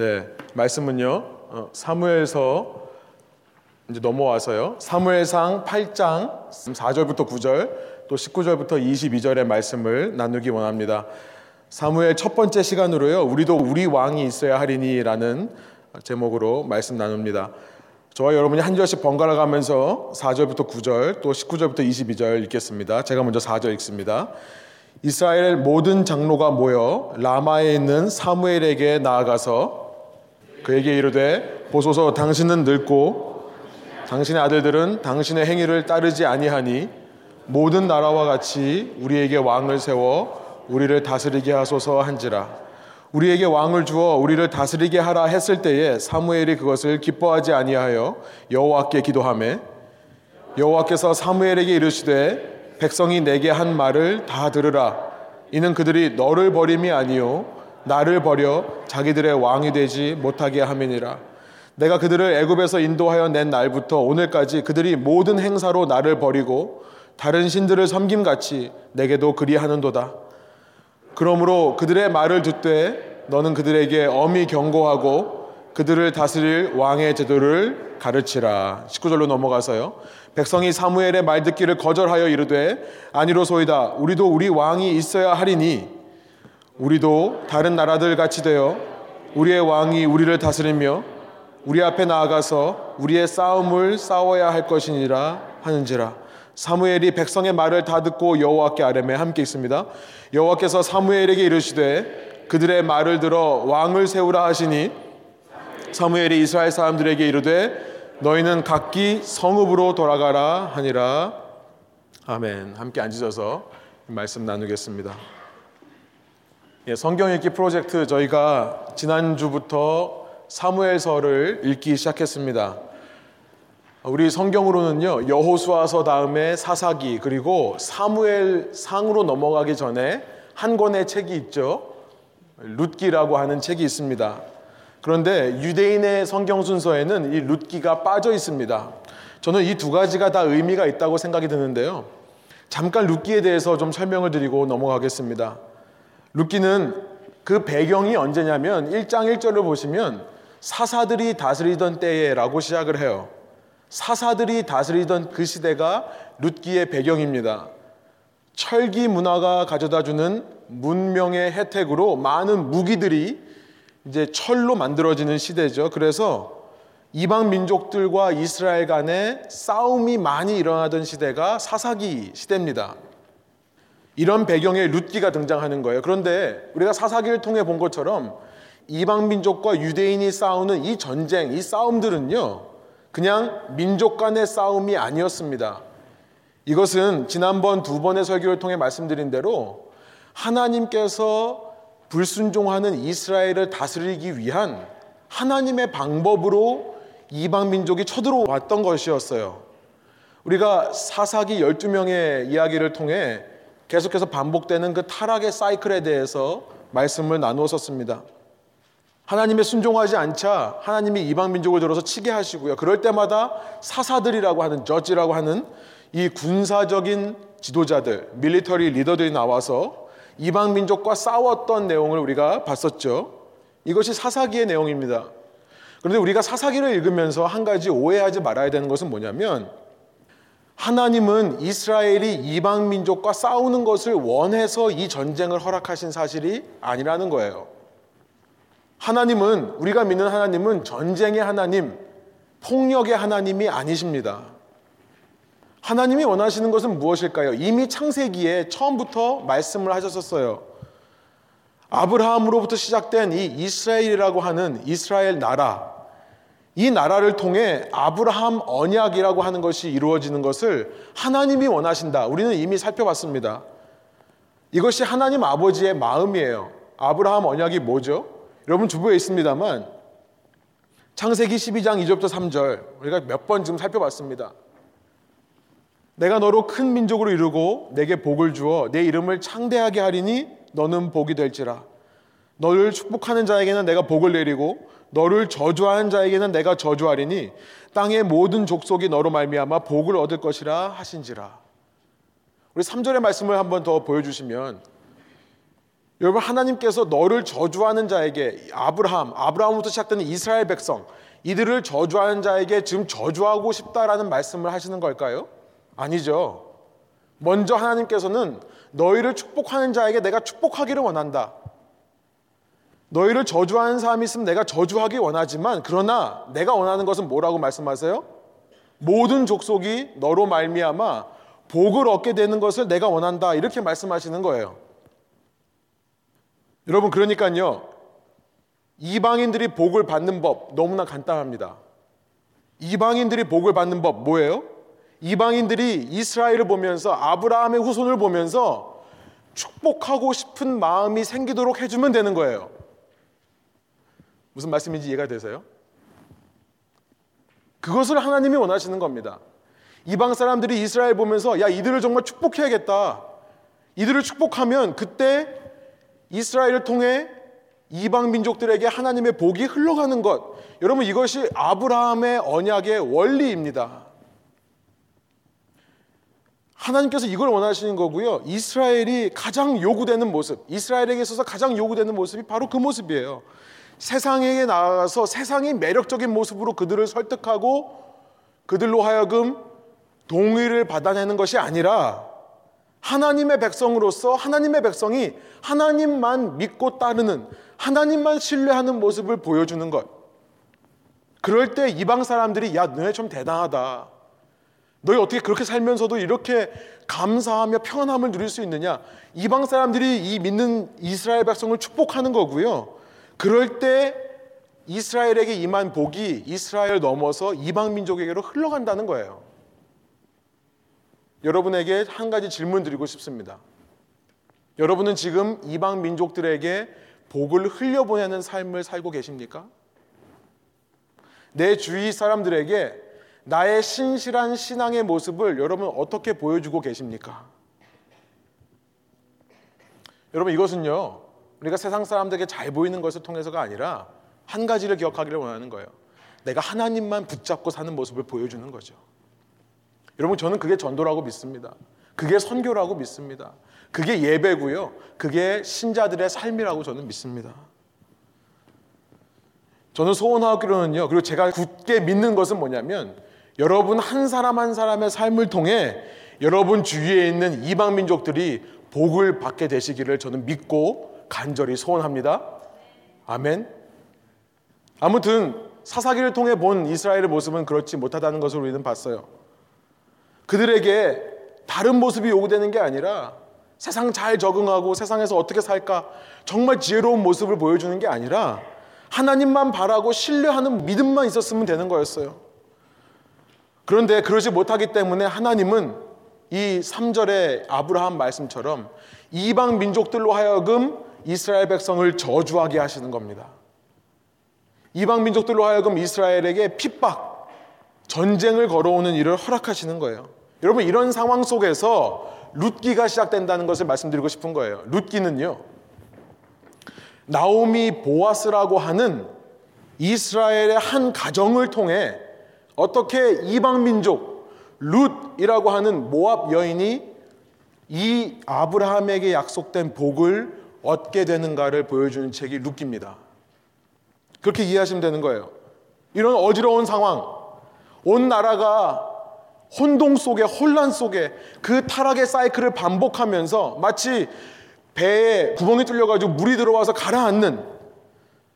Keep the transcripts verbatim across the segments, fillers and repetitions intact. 네, 말씀은요 사무엘서 이제 넘어와서요 사무엘상 팔 장 사 절부터 구 절 또 십구 절부터 이십이 절의 말씀을 나누기 원합니다. 사무엘 첫 번째 시간으로요 우리도 우리 왕이 있어야 하리니 라는 제목으로 말씀 나눕니다. 저와 여러분이 한 절씩 번갈아 가면서 사 절부터 구 절 또 십구 절부터 이십이 절 읽겠습니다. 제가 먼저 사 절 읽습니다. 이스라엘 모든 장로가 모여 라마에 있는 사무엘에게 나아가서 그에게 이르되 보소서 당신은 늙고 당신의 아들들은 당신의 행위를 따르지 아니하니 모든 나라와 같이 우리에게 왕을 세워 우리를 다스리게 하소서 한지라. 우리에게 왕을 주어 우리를 다스리게 하라 했을 때에 사무엘이 그것을 기뻐하지 아니하여 여호와께 기도하매 여호와께서 사무엘에게 이르시되 백성이 내게 한 말을 다 들으라. 이는 그들이 너를 버림이 아니요 나를 버려 자기들의 왕이 되지 못하게 함이니라. 내가 그들을 애굽에서 인도하여 낸 날부터 오늘까지 그들이 모든 행사로 나를 버리고 다른 신들을 섬김같이 내게도 그리하는도다. 그러므로 그들의 말을 듣되 너는 그들에게 엄히 경고하고 그들을 다스릴 왕의 제도를 가르치라. 십구 절로 넘어가서요. 백성이 사무엘의 말 듣기를 거절하여 이르되 아니로소이다. 우리도 우리 왕이 있어야 하리니 우리도 다른 나라들 같이 되어 우리의 왕이 우리를 다스리며 우리 앞에 나아가서 우리의 싸움을 싸워야 할 것이니라 하는지라. 사무엘이 백성의 말을 다 듣고 여호와께 아뢰매 함께 있습니다. 여호와께서 사무엘에게 이르시되 그들의 말을 들어 왕을 세우라 하시니 사무엘이 이스라엘 사람들에게 이르되 너희는 각기 성읍으로 돌아가라 하니라. 아멘. 함께 앉으셔서 말씀 나누겠습니다. 예, 성경 읽기 프로젝트 저희가 지난주부터 사무엘서를 읽기 시작했습니다. 우리 성경으로는요 여호수아서 다음에 사사기 그리고 사무엘상으로 넘어가기 전에 한 권의 책이 있죠. 룻기라고 하는 책이 있습니다. 그런데 유대인의 성경 순서에는 이 룻기가 빠져 있습니다. 저는 이 두 가지가 다 의미가 있다고 생각이 드는데요. 잠깐 룻기에 대해서 좀 설명을 드리고 넘어가겠습니다. 룻기는 그 배경이 언제냐면 일 장 일 절을 보시면 사사들이 다스리던 때에 라고 시작을 해요. 사사들이 다스리던 그 시대가 룻기의 배경입니다. 철기 문화가 가져다주는 문명의 혜택으로 많은 무기들이 이제 철로 만들어지는 시대죠. 그래서 이방 민족들과 이스라엘 간의 싸움이 많이 일어나던 시대가 사사기 시대입니다. 이런 배경에 룻기가 등장하는 거예요. 그런데 우리가 사사기를 통해 본 것처럼 이방 민족과 유대인이 싸우는 이 전쟁, 이 싸움들은요 그냥 민족 간의 싸움이 아니었습니다. 이것은 지난번 두 번의 설교를 통해 말씀드린 대로 하나님께서 불순종하는 이스라엘을 다스리기 위한 하나님의 방법으로 이방 민족이 쳐들어왔던 것이었어요. 우리가 사사기 열두 명의 이야기를 통해 계속해서 반복되는 그 타락의 사이클에 대해서 말씀을 나누었었습니다. 하나님의 순종하지 않자 하나님이 이방 민족을 들어서 치게 하시고요. 그럴 때마다 사사들이라고 하는 저지라고 하는 이 군사적인 지도자들, 밀리터리 리더들이 나와서 이방 민족과 싸웠던 내용을 우리가 봤었죠. 이것이 사사기의 내용입니다. 그런데 우리가 사사기를 읽으면서 한 가지 오해하지 말아야 되는 것은 뭐냐면 하나님은 이스라엘이 이방 민족과 싸우는 것을 원해서 이 전쟁을 허락하신 사실이 아니라는 거예요. 하나님은 우리가 믿는 하나님은 전쟁의 하나님, 폭력의 하나님이 아니십니다. 하나님이 원하시는 것은 무엇일까요? 이미 창세기에 처음부터 말씀을 하셨었어요. 아브라함으로부터 시작된 이 이스라엘이라고 하는 이스라엘 나라, 이 나라를 통해 아브라함 언약이라고 하는 것이 이루어지는 것을 하나님이 원하신다. 우리는 이미 살펴봤습니다. 이것이 하나님 아버지의 마음이에요. 아브라함 언약이 뭐죠? 여러분 주부에 있습니다만 창세기 십이 장 이 절부터 삼 절 우리가 몇 번 지금 살펴봤습니다. 내가 너로 큰 민족으로 이루고 내게 복을 주어 내 이름을 창대하게 하리니 너는 복이 될지라. 너를 축복하는 자에게는 내가 복을 내리고 너를 저주하는 자에게는 내가 저주하리니 땅의 모든 족속이 너로 말미암아 복을 얻을 것이라 하신지라. 우리 삼 절의 말씀을 한번 더 보여주시면 여러분, 하나님께서 너를 저주하는 자에게, 아브라함, 아브라함부터 시작되는 이스라엘 백성, 이들을 저주하는 자에게 지금 저주하고 싶다라는 말씀을 하시는 걸까요? 아니죠. 먼저 하나님께서는 너희를 축복하는 자에게 내가 축복하기를 원한다. 너희를 저주하는 사람이 있으면 내가 저주하기 원하지만, 그러나 내가 원하는 것은 뭐라고 말씀하세요? 모든 족속이 너로 말미암아 복을 얻게 되는 것을 내가 원한다. 이렇게 말씀하시는 거예요. 여러분, 그러니까요, 이방인들이 복을 받는 법 너무나 간단합니다. 이방인들이 복을 받는 법 뭐예요? 이방인들이 이스라엘을 보면서, 아브라함의 후손을 보면서 축복하고 싶은 마음이 생기도록 해주면 되는 거예요. 무슨 말씀인지 이해가 되세요? 그것을 하나님이 원하시는 겁니다. 이방 사람들이 이스라엘 보면서, 야, 이들을 정말 축복해야겠다. 이들을 축복하면 그때 이스라엘을 통해 이방 민족들에게 하나님의 복이 흘러가는 것. 여러분, 이것이 아브라함의 언약의 원리입니다. 하나님께서 이걸 원하시는 거고요. 이스라엘이 가장 요구되는 모습, 이스라엘에게 있어서 가장 요구되는 모습이 바로 그 모습이에요. 세상에 나아가서 세상이 매력적인 모습으로 그들을 설득하고 그들로 하여금 동의를 받아내는 것이 아니라, 하나님의 백성으로서 하나님의 백성이 하나님만 믿고 따르는, 하나님만 신뢰하는 모습을 보여주는 것. 그럴 때 이방 사람들이, 야, 너네 좀 대단하다. 너희 어떻게 그렇게 살면서도 이렇게 감사하며 평안함을 누릴 수 있느냐. 이방 사람들이 이 믿는 이스라엘 백성을 축복하는 거고요. 그럴 때 이스라엘에게 임한 복이 이스라엘 넘어서 이방 민족에게로 흘러간다는 거예요. 여러분에게 한 가지 질문 드리고 싶습니다. 여러분은 지금 이방 민족들에게 복을 흘려보내는 삶을 살고 계십니까? 내 주위 사람들에게 나의 신실한 신앙의 모습을 여러분 어떻게 보여주고 계십니까? 여러분, 이것은요, 우리가 세상 사람들에게 잘 보이는 것을 통해서가 아니라 한 가지를 기억하기를 원하는 거예요. 내가 하나님만 붙잡고 사는 모습을 보여주는 거죠. 여러분, 저는 그게 전도라고 믿습니다. 그게 선교라고 믿습니다. 그게 예배고요. 그게 신자들의 삶이라고 저는 믿습니다. 저는 소원하기로는요, 그리고 제가 굳게 믿는 것은 뭐냐면, 여러분 한 사람 한 사람의 삶을 통해 여러분 주위에 있는 이방 민족들이 복을 받게 되시기를 저는 믿고 간절히 소원합니다. 아멘. 아무튼 사사기를 통해 본 이스라엘의 모습은 그렇지 못하다는 것을 우리는 봤어요. 그들에게 다른 모습이 요구되는 게 아니라, 세상 잘 적응하고 세상에서 어떻게 살까, 정말 지혜로운 모습을 보여주는 게 아니라 하나님만 바라고 신뢰하는 믿음만 있었으면 되는 거였어요. 그런데 그러지 못하기 때문에 하나님은 이 삼 절의 아브라함 말씀처럼 이방 민족들로 하여금 이스라엘 백성을 저주하게 하시는 겁니다. 이방 민족들로 하여금 이스라엘에게 핍박, 전쟁을 걸어오는 일을 허락하시는 거예요. 여러분, 이런 상황 속에서 룻기가 시작된다는 것을 말씀드리고 싶은 거예요. 룻기는요, 나오미 보아스라고 하는 이스라엘의 한 가정을 통해 어떻게 이방 민족 룻이라고 하는 모압 여인이 이 아브라함에게 약속된 복을 얻게 되는가를 보여주는 책이 룻기입니다. 그렇게 이해하시면 되는 거예요. 이런 어지러운 상황, 온 나라가 혼동 속에, 혼란 속에 그 타락의 사이클을 반복하면서 마치 배에 구멍이 뚫려가지고 물이 들어와서 가라앉는,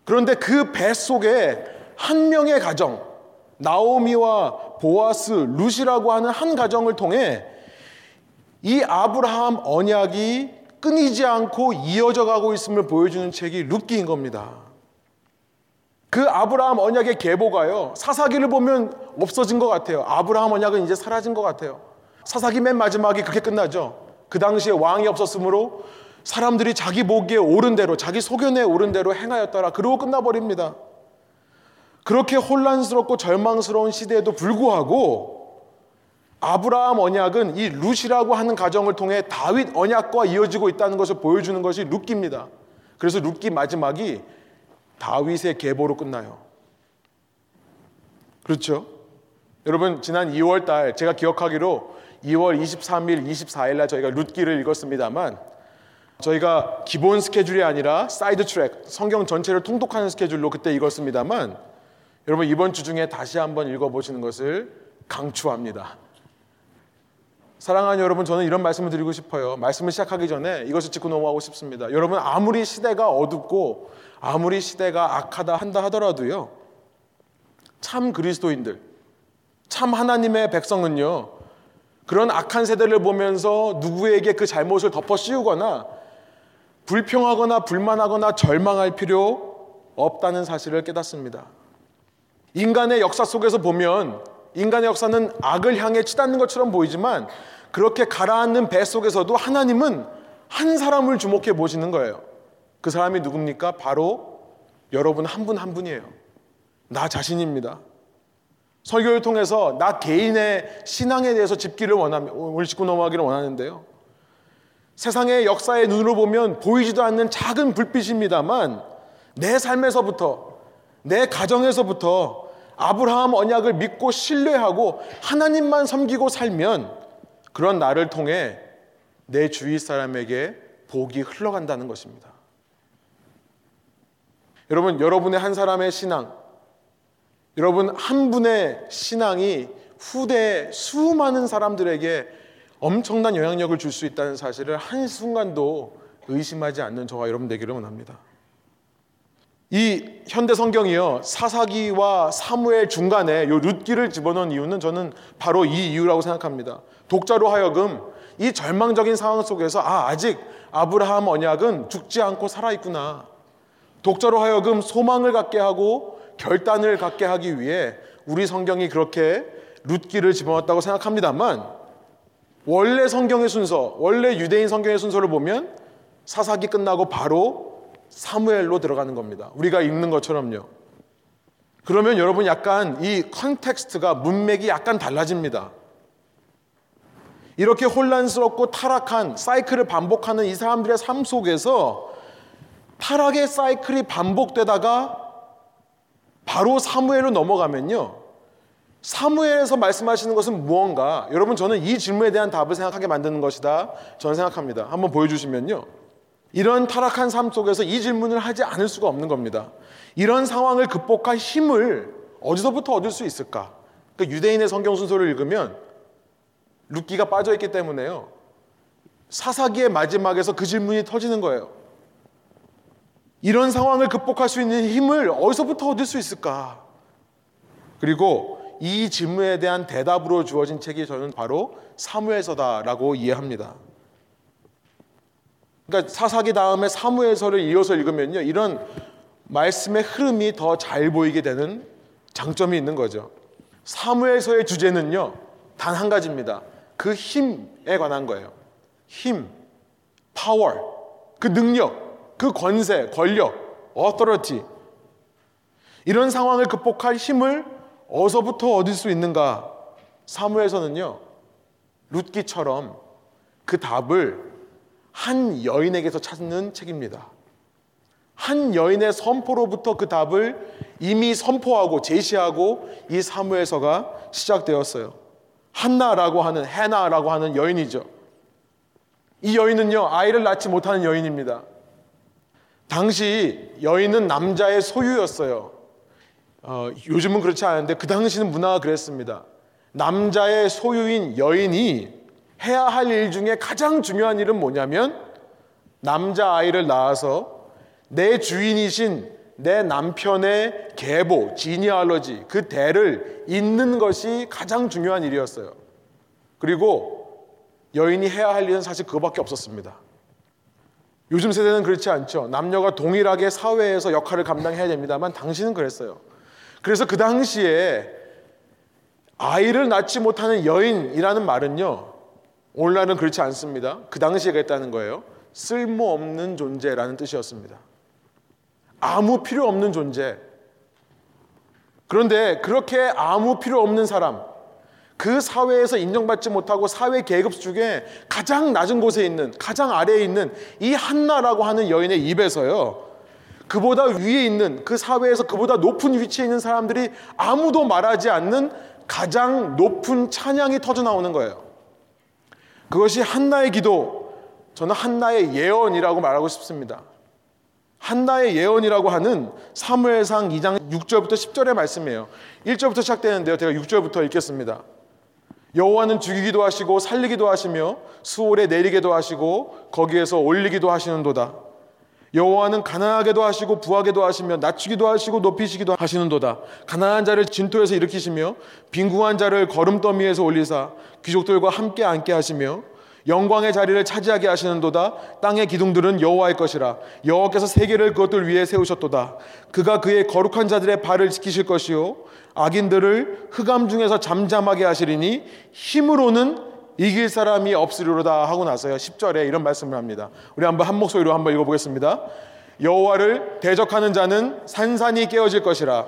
그런데 그 배 속에 한 명의 가정, 나오미와 보아스, 룻이라고 하는 한 가정을 통해 이 아브라함 언약이 끊이지 않고 이어져 가고 있음을 보여주는 책이 룻기인 겁니다. 그 아브라함 언약의 계보가요, 사사기를 보면 없어진 것 같아요. 아브라함 언약은 이제 사라진 것 같아요. 사사기 맨 마지막이 그렇게 끝나죠. 그 당시에 왕이 없었으므로 사람들이 자기 보기에 옳은 대로, 자기 소견에 옳은 대로 행하였더라. 그러고 끝나버립니다. 그렇게 혼란스럽고 절망스러운 시대에도 불구하고 아브라함 언약은 이 룻이라고 하는 가정을 통해 다윗 언약과 이어지고 있다는 것을 보여주는 것이 룻기입니다. 그래서 룻기 마지막이 다윗의 계보로 끝나요. 그렇죠? 여러분, 지난 이월 달, 제가 기억하기로 이월 이십삼일, 이십사일 날 저희가 룻기를 읽었습니다만, 저희가 기본 스케줄이 아니라 사이드 트랙, 성경 전체를 통독하는 스케줄로 그때 읽었습니다만 여러분 이번 주 중에 다시 한번 읽어보시는 것을 강추합니다. 사랑하는 여러분, 저는 이런 말씀을 드리고 싶어요. 말씀을 시작하기 전에 이것을 짚고 넘어가고 싶습니다. 여러분, 아무리 시대가 어둡고 아무리 시대가 악하다 한다 하더라도요, 참 그리스도인들, 참 하나님의 백성은요, 그런 악한 세대를 보면서 누구에게 그 잘못을 덮어 씌우거나 불평하거나 불만하거나 절망할 필요 없다는 사실을 깨닫습니다. 인간의 역사 속에서 보면 인간의 역사는 악을 향해 치닫는 것처럼 보이지만 그렇게 가라앉는 배 속에서도 하나님은 한 사람을 주목해 보시는 거예요. 그 사람이 누굽니까? 바로 여러분 한 분 한 분이에요. 나 자신입니다. 설교를 통해서 나 개인의 신앙에 대해서 짚기를 원하며 오늘 짚고 넘어가기를 원하는데요. 세상의 역사의 눈으로 보면 보이지도 않는 작은 불빛입니다만 내 삶에서부터, 내 가정에서부터 아브라함 언약을 믿고 신뢰하고 하나님만 섬기고 살면 그런 나를 통해 내 주위 사람에게 복이 흘러간다는 것입니다. 여러분, 여러분의 한 사람의 신앙, 여러분 한 분의 신앙이 후대에 수많은 사람들에게 엄청난 영향력을 줄 수 있다는 사실을 한순간도 의심하지 않는 저와 여러분 되기를 원합니다. 이 현대 성경이요, 사사기와 사무엘 중간에 요 룻기를 집어넣은 이유는 저는 바로 이 이유라고 생각합니다. 독자로 하여금 이 절망적인 상황 속에서 아, 아직 아브라함 언약은 죽지 않고 살아있구나. 독자로 하여금 소망을 갖게 하고 결단을 갖게 하기 위해 우리 성경이 그렇게 룻기를 집어넣었다고 생각합니다만 원래 성경의 순서, 원래 유대인 성경의 순서를 보면 사사기 끝나고 바로 사무엘로 들어가는 겁니다. 우리가 읽는 것처럼요. 그러면 여러분 약간 이 컨텍스트가, 문맥이 약간 달라집니다. 이렇게 혼란스럽고 타락한 사이클을 반복하는 이 사람들의 삶 속에서 타락의 사이클이 반복되다가 바로 사무엘로 넘어가면요, 사무엘에서 말씀하시는 것은 무언가, 여러분 저는 이 질문에 대한 답을 생각하게 만드는 것이다 저는 생각합니다. 한번 보여주시면요, 이런 타락한 삶 속에서 이 질문을 하지 않을 수가 없는 겁니다. 이런 상황을 극복할 힘을 어디서부터 얻을 수 있을까? 그러니까 유대인의 성경 순서를 읽으면 룻기가 빠져있기 때문에요, 사사기의 마지막에서 그 질문이 터지는 거예요. 이런 상황을 극복할 수 있는 힘을 어디서부터 얻을 수 있을까? 그리고 이 질문에 대한 대답으로 주어진 책이 저는 바로 사무엘서다라고 이해합니다. 그러니까 사사기 다음에 사무엘서를 이어서 읽으면요, 이런 말씀의 흐름이 더 잘 보이게 되는 장점이 있는 거죠. 사무엘서의 주제는요, 단 한 가지입니다. 그 힘에 관한 거예요. 힘, 파워, 그 능력, 그 권세, 권력, authority, 이런 상황을 극복할 힘을 어디서부터 얻을 수 있는가? 사무엘서는요, 룻기처럼 그 답을 한 여인에게서 찾는 책입니다. 한 여인의 선포로부터 그 답을 이미 선포하고 제시하고 이 사무엘서가 시작되었어요. 한나라고 하는, 헤나라고 하는 여인이죠. 이 여인은요, 아이를 낳지 못하는 여인입니다. 당시 여인은 남자의 소유였어요. 어, 요즘은 그렇지 않은데 그 당시는 문화가 그랬습니다. 남자의 소유인 여인이 해야 할 일 중에 가장 중요한 일은 뭐냐면 남자아이를 낳아서 내 주인이신 내 남편의 계보, 지니알러지, 그 대를 잇는 것이 가장 중요한 일이었어요. 그리고 여인이 해야 할 일은 사실 그거밖에 없었습니다. 요즘 세대는 그렇지 않죠. 남녀가 동일하게 사회에서 역할을 감당해야 됩니다만 당시는 그랬어요. 그래서 그 당시에 아이를 낳지 못하는 여인이라는 말은요, 오늘날은 그렇지 않습니다. 그 당시에 그랬다는 거예요. 쓸모없는 존재라는 뜻이었습니다. 아무 필요 없는 존재. 그런데 그렇게 아무 필요 없는 사람, 그 사회에서 인정받지 못하고 사회 계급 중에 가장 낮은 곳에 있는, 가장 아래에 있는 이 한나라고 하는 여인의 입에서요, 그보다 위에 있는, 그 사회에서 그보다 높은 위치에 있는 사람들이 아무도 말하지 않는 가장 높은 찬양이 터져나오는 거예요. 그것이 한나의 기도, 저는 한나의 예언이라고 말하고 싶습니다. 한나의 예언이라고 하는 사무엘상 이 장 육 절부터 십 절의 말씀이에요. 일 절부터 시작되는데요. 제가 육 절부터 읽겠습니다. 여호와는 죽이기도 하시고 살리기도 하시며 수올에 내리게도 하시고 거기에서 올리기도 하시는도다. 여호와는 가난하게도 하시고 부하게도 하시며 낮추기도 하시고 높이시기도 하시는도다. 가난한 자를 진토에서 일으키시며 빈궁한 자를 거름더미에서 올리사 귀족들과 함께 앉게 하시며 영광의 자리를 차지하게 하시는도다. 땅의 기둥들은 여호와의 것이라. 여호와께서 세계를 그것들 위에 세우셨도다. 그가 그의 거룩한 자들의 발을 지키실 것이요 악인들을 흑암 중에서 잠잠하게 하시리니 힘으로는 이길 사람이 없으리로다 하고 나서요 십 절에 이런 말씀을 합니다. 우리 한번 한 목소리로 한번 읽어보겠습니다. 여호와를 대적하는 자는 산산이 깨어질 것이라.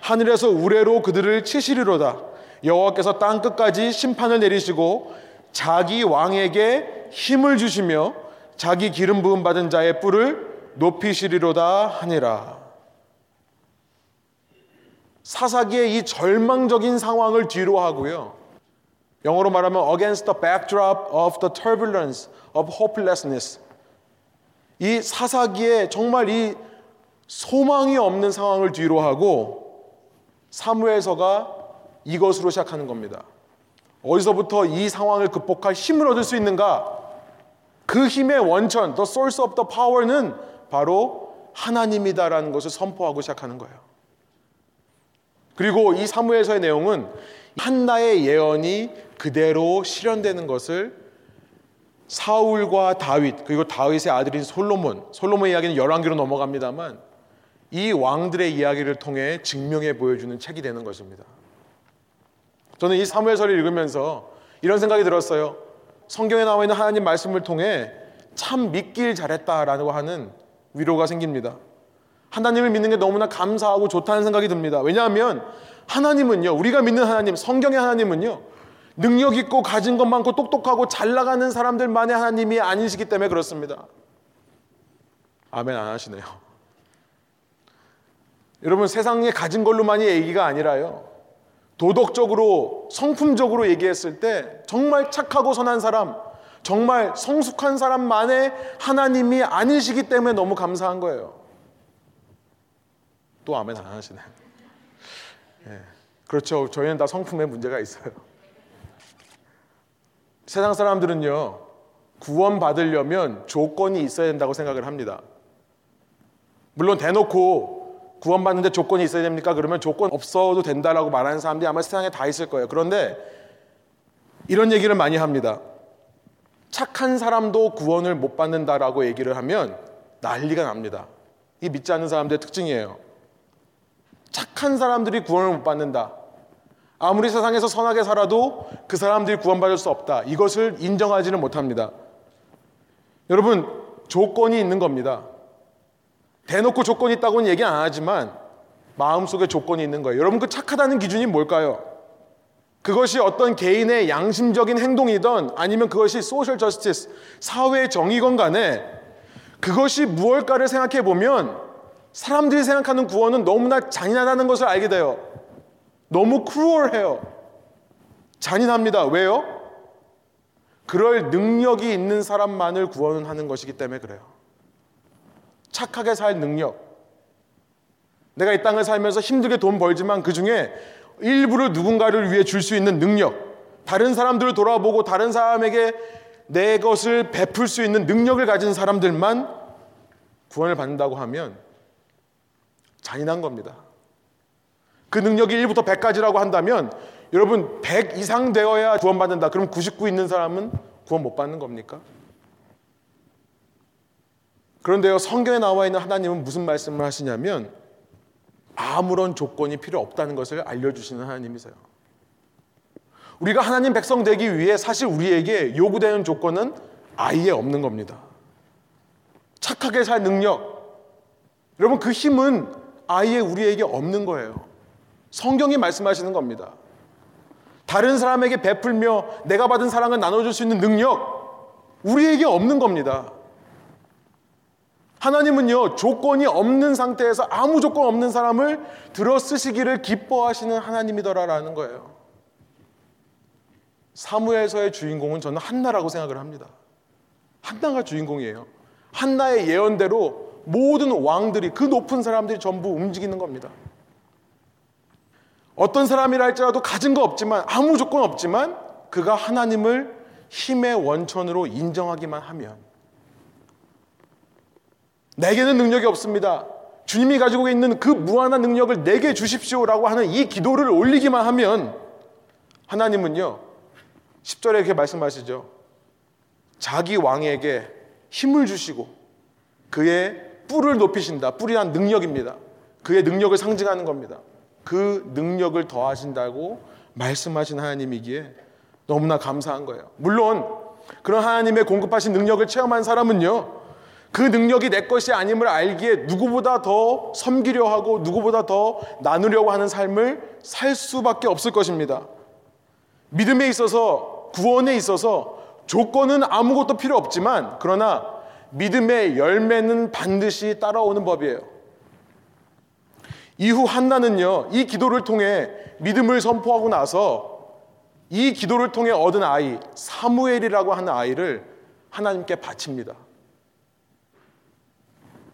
하늘에서 우레로 그들을 치시리로다. 여호와께서 땅 끝까지 심판을 내리시고 자기 왕에게 힘을 주시며 자기 기름 부음 받은 자의 뿔을 높이시리로다 하니라. 사사기의 이 절망적인 상황을 뒤로하고요, 영어로 말하면 against the backdrop of the turbulence of hopelessness, 이 사사기에 정말 이 소망이 없는 상황을 뒤로하고 사무엘서가 이것으로 시작하는 겁니다. 어디서부터 이 상황을 극복할 힘을 얻을 수 있는가? 그 힘의 원천, the source of the power는 바로 하나님이다라는 것을 선포하고 시작하는 거예요. 그리고 이 사무엘서의 내용은 한나의 예언이 그대로 실현되는 것을 사울과 다윗, 그리고 다윗의 아들인 솔로몬, 솔로몬 이야기는 열왕기로 넘어갑니다만 이 왕들의 이야기를 통해 증명해 보여주는 책이 되는 것입니다. 저는 이 사무엘서를 읽으면서 이런 생각이 들었어요. 성경에 나와 있는 하나님 말씀을 통해 참 믿길 잘했다라고 하는 위로가 생깁니다. 하나님을 믿는 게 너무나 감사하고 좋다는 생각이 듭니다. 왜냐하면 하나님은요, 우리가 믿는 하나님, 성경의 하나님은요, 능력 있고 가진 것 많고 똑똑하고 잘 나가는 사람들만의 하나님이 아니시기 때문에 그렇습니다. 아멘 안 하시네요. 여러분, 세상에 가진 걸로만이 얘기가 아니라요, 도덕적으로 성품적으로 얘기했을 때 정말 착하고 선한 사람, 정말 성숙한 사람만의 하나님이 아니시기 때문에 너무 감사한 거예요. 또 아멘 안 하시네요. 예, 그렇죠. 저희는 다 성품에 문제가 있어요. 세상 사람들은요, 구원받으려면 조건이 있어야 된다고 생각을 합니다. 물론 대놓고 구원받는데 조건이 있어야 됩니까? 그러면 조건 없어도 된다라고 말하는 사람들이 아마 세상에 다 있을 거예요. 그런데 이런 얘기를 많이 합니다. 착한 사람도 구원을 못 받는다라고 얘기를 하면 난리가 납니다. 이게 믿지 않는 사람들의 특징이에요. 착한 사람들이 구원을 못 받는다. 아무리 세상에서 선하게 살아도 그 사람들이 구원받을 수 없다. 이것을 인정하지는 못합니다. 여러분, 조건이 있는 겁니다. 대놓고 조건이 있다고는 얘기 안 하지만 마음속에 조건이 있는 거예요. 여러분, 그 착하다는 기준이 뭘까요? 그것이 어떤 개인의 양심적인 행동이든 아니면 그것이 소셜 저스티스, 사회의 정의건 간에 그것이 무엇일까를 생각해 보면 사람들이 생각하는 구원은 너무나 잔인하다는 것을 알게 돼요. 너무 크루얼해요. 잔인합니다. 왜요? 그럴 능력이 있는 사람만을 구원은 하는 것이기 때문에 그래요. 착하게 살 능력. 내가 이 땅을 살면서 힘들게 돈 벌지만 그 중에 일부를 누군가를 위해 줄 수 있는 능력. 다른 사람들을 돌아보고 다른 사람에게 내 것을 베풀 수 있는 능력을 가진 사람들만 구원을 받는다고 하면 잔인한 겁니다. 그 능력이 일부터 백까지라고 한다면 여러분, 백 이상 되어야 구원받는다. 그럼 구십구 있는 사람은 구원 못 받는 겁니까? 그런데요, 성경에 나와 있는 하나님은 무슨 말씀을 하시냐면 아무런 조건이 필요 없다는 것을 알려주시는 하나님이세요. 우리가 하나님 백성 되기 위해 사실 우리에게 요구되는 조건은 아예 없는 겁니다. 착하게 살 능력, 여러분, 그 힘은 아예 우리에게 없는 거예요. 성경이 말씀하시는 겁니다. 다른 사람에게 베풀며 내가 받은 사랑을 나눠줄 수 있는 능력, 우리에게 없는 겁니다. 하나님은요, 조건이 없는 상태에서 아무 조건 없는 사람을 들어 쓰시기를 기뻐하시는 하나님이더라라는 거예요. 사무엘서의 주인공은 저는 한나라고 생각을 합니다. 한나가 주인공이에요. 한나의 예언대로 모든 왕들이, 그 높은 사람들이 전부 움직이는 겁니다. 어떤 사람이라 할지라도 가진 거 없지만, 아무 조건 없지만 그가 하나님을 힘의 원천으로 인정하기만 하면, 내게는 능력이 없습니다, 주님이 가지고 있는 그 무한한 능력을 내게 주십시오라고 하는 이 기도를 올리기만 하면, 하나님은요 십 절에 이렇게 말씀하시죠. 자기 왕에게 힘을 주시고 그의 뿔을 높이신다. 뿔이란 능력입니다. 그의 능력을 상징하는 겁니다. 그 능력을 더하신다고 말씀하신 하나님이기에 너무나 감사한 거예요. 물론 그런 하나님의 공급하신 능력을 체험한 사람은요, 그 능력이 내 것이 아님을 알기에 누구보다 더 섬기려 하고 누구보다 더 나누려고 하는 삶을 살 수밖에 없을 것입니다. 믿음에 있어서, 구원에 있어서 조건은 아무것도 필요 없지만, 그러나 믿음의 열매는 반드시 따라오는 법이에요. 이후 한나는요, 이 기도를 통해 믿음을 선포하고 나서 이 기도를 통해 얻은 아이, 사무엘이라고 하는 아이를 하나님께 바칩니다.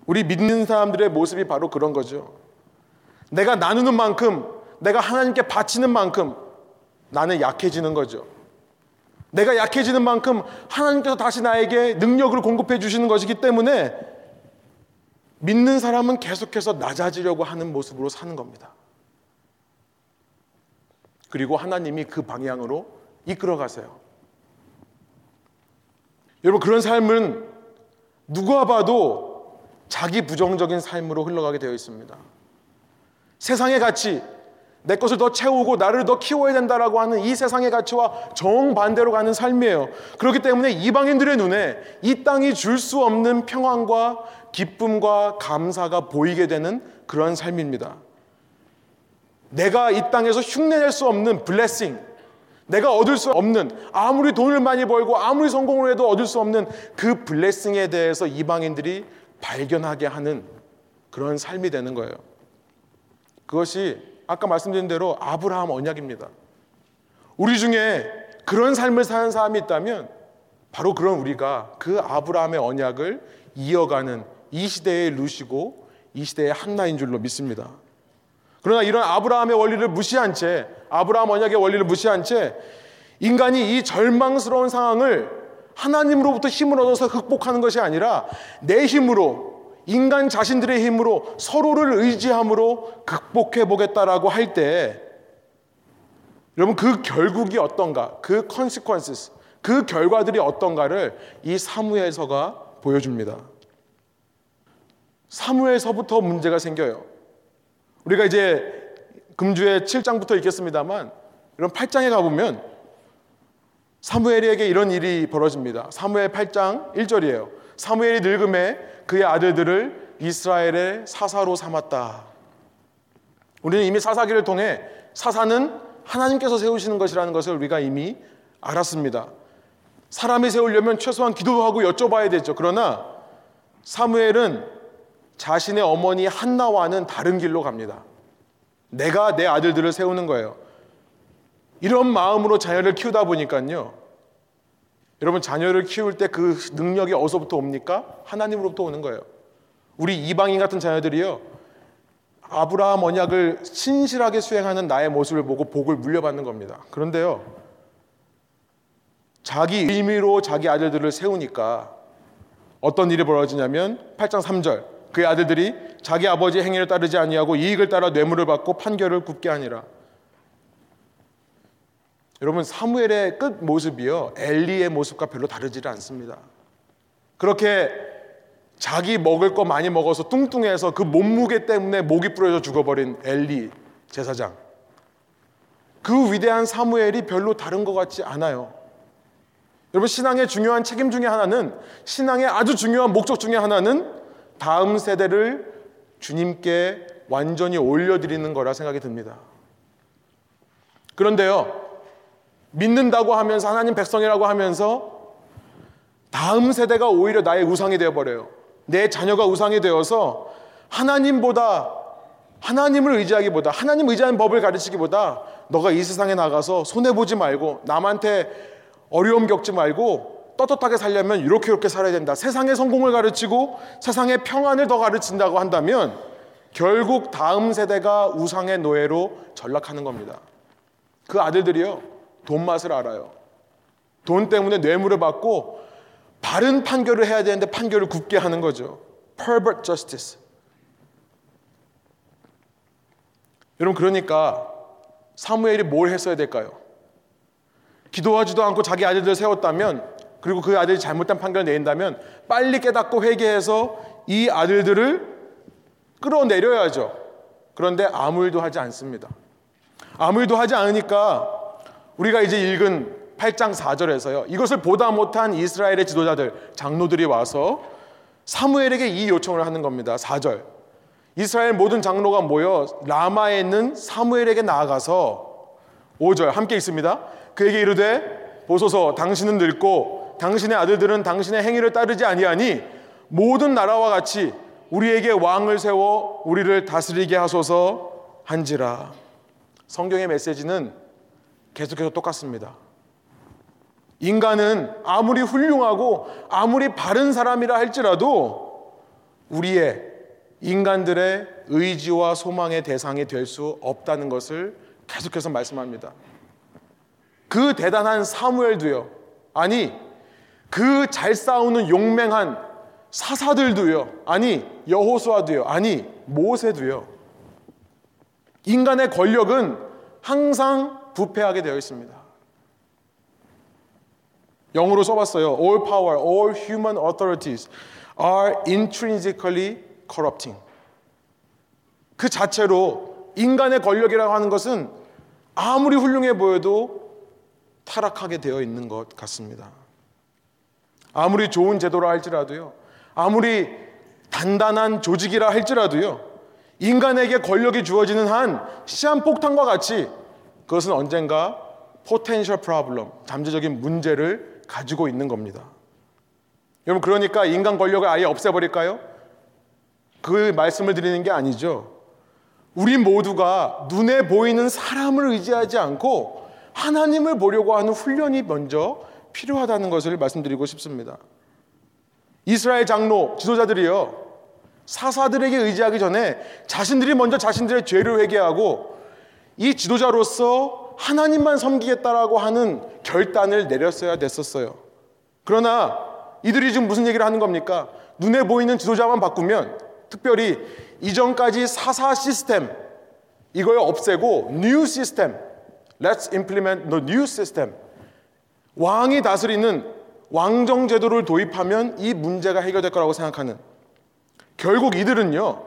우리 믿는 사람들의 모습이 바로 그런 거죠. 내가 나누는 만큼, 내가 하나님께 바치는 만큼 나는 약해지는 거죠. 내가 약해지는 만큼 하나님께서 다시 나에게 능력을 공급해 주시는 것이기 때문에 믿는 사람은 계속해서 낮아지려고 하는 모습으로 사는 겁니다. 그리고 하나님이 그 방향으로 이끌어 가세요. 여러분, 그런 삶은 누가 봐도 자기 부정적인 삶으로 흘러가게 되어 있습니다. 세상의 가치, 내 것을 더 채우고 나를 더 키워야 된다라고 하는 이 세상의 가치와 정반대로 가는 삶이에요. 그렇기 때문에 이방인들의 눈에 이 땅이 줄 수 없는 평안과 기쁨과 감사가 보이게 되는 그런 삶입니다. 내가 이 땅에서 흉내낼 수 없는 블레싱, 내가 얻을 수 없는, 아무리 돈을 많이 벌고 아무리 성공을 해도 얻을 수 없는 그 블레싱에 대해서 이방인들이 발견하게 하는 그런 삶이 되는 거예요. 그것이 아까 말씀드린 대로 아브라함 언약입니다. 우리 중에 그런 삶을 사는 사람이 있다면 바로 그런 우리가 그 아브라함의 언약을 이어가는 이 시대의 루시고 이 시대의 한나인 줄로 믿습니다. 그러나 이런 아브라함의 원리를 무시한 채, 아브라함 언약의 원리를 무시한 채 인간이 이 절망스러운 상황을 하나님으로부터 힘을 얻어서 극복하는 것이 아니라 내 힘으로, 인간 자신들의 힘으로 서로를 의지함으로 극복해보겠다라고 할 때, 여러분 그 결국이 어떤가, 그 consequences, 그 결과들이 어떤가를 이 사무엘서가 보여줍니다. 사무엘서부터 문제가 생겨요. 우리가 이제 금주에 칠 장부터 읽겠습니다만, 이런 팔 장에 가보면 사무엘에게 이런 일이 벌어집니다. 사무엘 팔 장 일 절이에요. 사무엘이 늙음에 그의 아들들을 이스라엘의 사사로 삼았다. 우리는 이미 사사기를 통해 사사는 하나님께서 세우시는 것이라는 것을 우리가 이미 알았습니다. 사람이 세우려면 최소한 기도하고 여쭤봐야 되죠. 그러나 사무엘은 자신의 어머니 한나와는 다른 길로 갑니다. 내가 내 아들들을 세우는 거예요. 이런 마음으로 자녀를 키우다 보니까요, 여러분 자녀를 키울 때 그 능력이 어디서부터 옵니까? 하나님으로부터 오는 거예요. 우리 이방인 같은 자녀들이요, 아브라함 언약을 신실하게 수행하는 나의 모습을 보고 복을 물려받는 겁니다. 그런데요, 자기 의미로 자기 아들들을 세우니까 어떤 일이 벌어지냐면 팔 장 삼 절, 그의 아들들이 자기 아버지의 행위를 따르지 아니하고 이익을 따라 뇌물을 받고 판결을 굽게 하니라. 여러분, 사무엘의 끝 모습이요, 엘리의 모습과 별로 다르지 않습니다. 그렇게 자기 먹을 거 많이 먹어서 뚱뚱해서 그 몸무게 때문에 목이 부러져 죽어버린 엘리 제사장, 그 위대한 사무엘이 별로 다른 것 같지 않아요. 여러분, 신앙의 중요한 책임 중에 하나는, 신앙의 아주 중요한 목적 중에 하나는 다음 세대를 주님께 완전히 올려드리는 거라 생각이 듭니다. 그런데요, 믿는다고 하면서, 하나님 백성이라고 하면서 다음 세대가 오히려 나의 우상이 되어버려요. 내 자녀가 우상이 되어서 하나님보다, 하나님을 의지하기보다, 하나님 의지하는 법을 가르치기보다 너가 이 세상에 나가서 손해보지 말고 남한테 어려움 겪지 말고 떳떳하게 살려면 이렇게 이렇게 살아야 된다, 세상의 성공을 가르치고 세상의 평안을 더 가르친다고 한다면 결국 다음 세대가 우상의 노예로 전락하는 겁니다. 그 아들들이요, 돈 맛을 알아요. 돈 때문에 뇌물을 받고 바른 판결을 해야 되는데 판결을 굽게 하는 거죠. Pervert justice. 여러분, 그러니까 사무엘이 뭘 했어야 될까요? 기도하지도 않고 자기 아들들을 세웠다면, 그리고 그 아들이 잘못된 판결을 내린다면 빨리 깨닫고 회개해서 이 아들들을 끌어내려야죠. 그런데 아무 일도 하지 않습니다. 아무 일도 하지 않으니까 우리가 이제 읽은 팔 장 사 절에서요, 이것을 보다 못한 이스라엘의 지도자들, 장로들이 와서 사무엘에게 이 요청을 하는 겁니다. 사 절, 이스라엘 모든 장로가 모여 라마에 있는 사무엘에게 나아가서, 오 절 함께 있습니다. 그에게 이르되, 보소서, 당신은 늙고 당신의 아들들은 당신의 행위를 따르지 아니하니 모든 나라와 같이 우리에게 왕을 세워 우리를 다스리게 하소서 한지라. 성경의 메시지는 계속해서 똑같습니다. 인간은 아무리 훌륭하고 아무리 바른 사람이라 할지라도 우리의, 인간들의 의지와 소망의 대상이 될 수 없다는 것을 계속해서 말씀합니다. 그 대단한 사무엘도요, 아니 그 잘 싸우는 용맹한 사사들도요, 아니 여호수아도요, 아니 모세도요, 인간의 권력은 항상 부패하게 되어 있습니다. 영어로 써봤어요. All power, all human authorities are intrinsically corrupting. 그 자체로 인간의 권력이라고 하는 것은 아무리 훌륭해 보여도 타락하게 되어 있는 것 같습니다. 아무리 좋은 제도라 할지라도요, 아무리 단단한 조직이라 할지라도요, 인간에게 권력이 주어지는 한 시한폭탄과 같이 그것은 언젠가 포텐셜 프로블럼, 잠재적인 문제를 가지고 있는 겁니다. 여러분, 그러니까 인간 권력을 아예 없애버릴까요? 그 말씀을 드리는 게 아니죠. 우리 모두가 눈에 보이는 사람을 의지하지 않고 하나님을 보려고 하는 훈련이 먼저 필요하다는 것을 말씀드리고 싶습니다. 이스라엘 장로, 지도자들이요, 사사들에게 의지하기 전에 자신들이 먼저 자신들의 죄를 회개하고 이 지도자로서 하나님만 섬기겠다라고 하는 결단을 내렸어야 됐었어요. 그러나 이들이 지금 무슨 얘기를 하는 겁니까? 눈에 보이는 지도자만 바꾸면, 특별히 이전까지 사사 시스템 이걸 없애고 new system, let's implement the new system, 왕이 다스리는 왕정 제도를 도입하면 이 문제가 해결될 거라고 생각하는, 결국 이들은요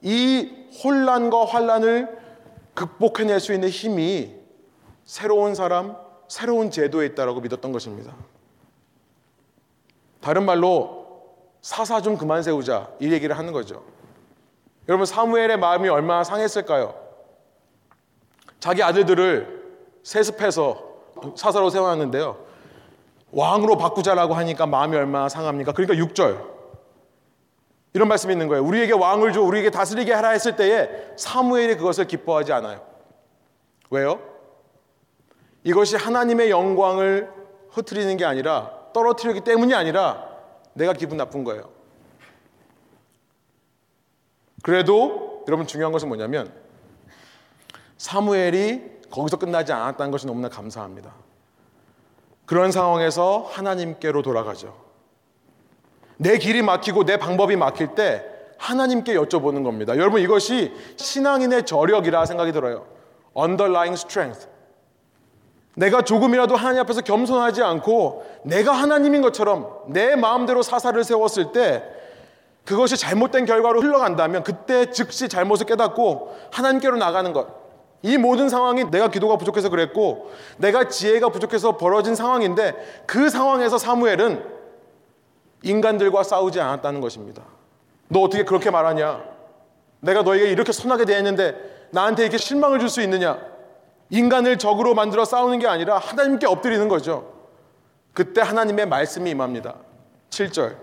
이 혼란과 환란을 극복해낼 수 있는 힘이 새로운 사람, 새로운 제도에 있다라고 믿었던 것입니다. 다른 말로 사사 좀 그만 세우자, 이 얘기를 하는 거죠. 여러분, 사무엘의 마음이 얼마나 상했을까요? 자기 아들들을 세습해서 사사로 세워놨는데요, 왕으로 바꾸자라고 하니까 마음이 얼마나 상합니까? 그러니까 육 절, 이런 말씀이 있는 거예요. 우리에게 왕을 줘, 우리에게 다스리게 하라 했을 때에 사무엘이 그것을 기뻐하지 않아요. 왜요? 이것이 하나님의 영광을 흐트리는 게 아니라, 떨어뜨리기 때문이 아니라 내가 기분 나쁜 거예요. 그래도 여러분, 중요한 것은 뭐냐면 사무엘이 거기서 끝나지 않았다는 것이 너무나 감사합니다. 그런 상황에서 하나님께로 돌아가죠. 내 길이 막히고 내 방법이 막힐 때 하나님께 여쭤보는 겁니다. 여러분, 이것이 신앙인의 저력이라 생각이 들어요. Underlying strength. 내가 조금이라도 하나님 앞에서 겸손하지 않고 내가 하나님인 것처럼 내 마음대로 사사를 세웠을 때 그것이 잘못된 결과로 흘러간다면 그때 즉시 잘못을 깨닫고 하나님께로 나가는 것. 이 모든 상황이 내가 기도가 부족해서 그랬고 내가 지혜가 부족해서 벌어진 상황인데, 그 상황에서 사무엘은 인간들과 싸우지 않았다는 것입니다. 너 어떻게 그렇게 말하냐? 내가 너에게 이렇게 선하게 대했는데 나한테 이렇게 실망을 줄 수 있느냐? 인간을 적으로 만들어 싸우는 게 아니라 하나님께 엎드리는 거죠. 그때 하나님의 말씀이 임합니다. 칠 절,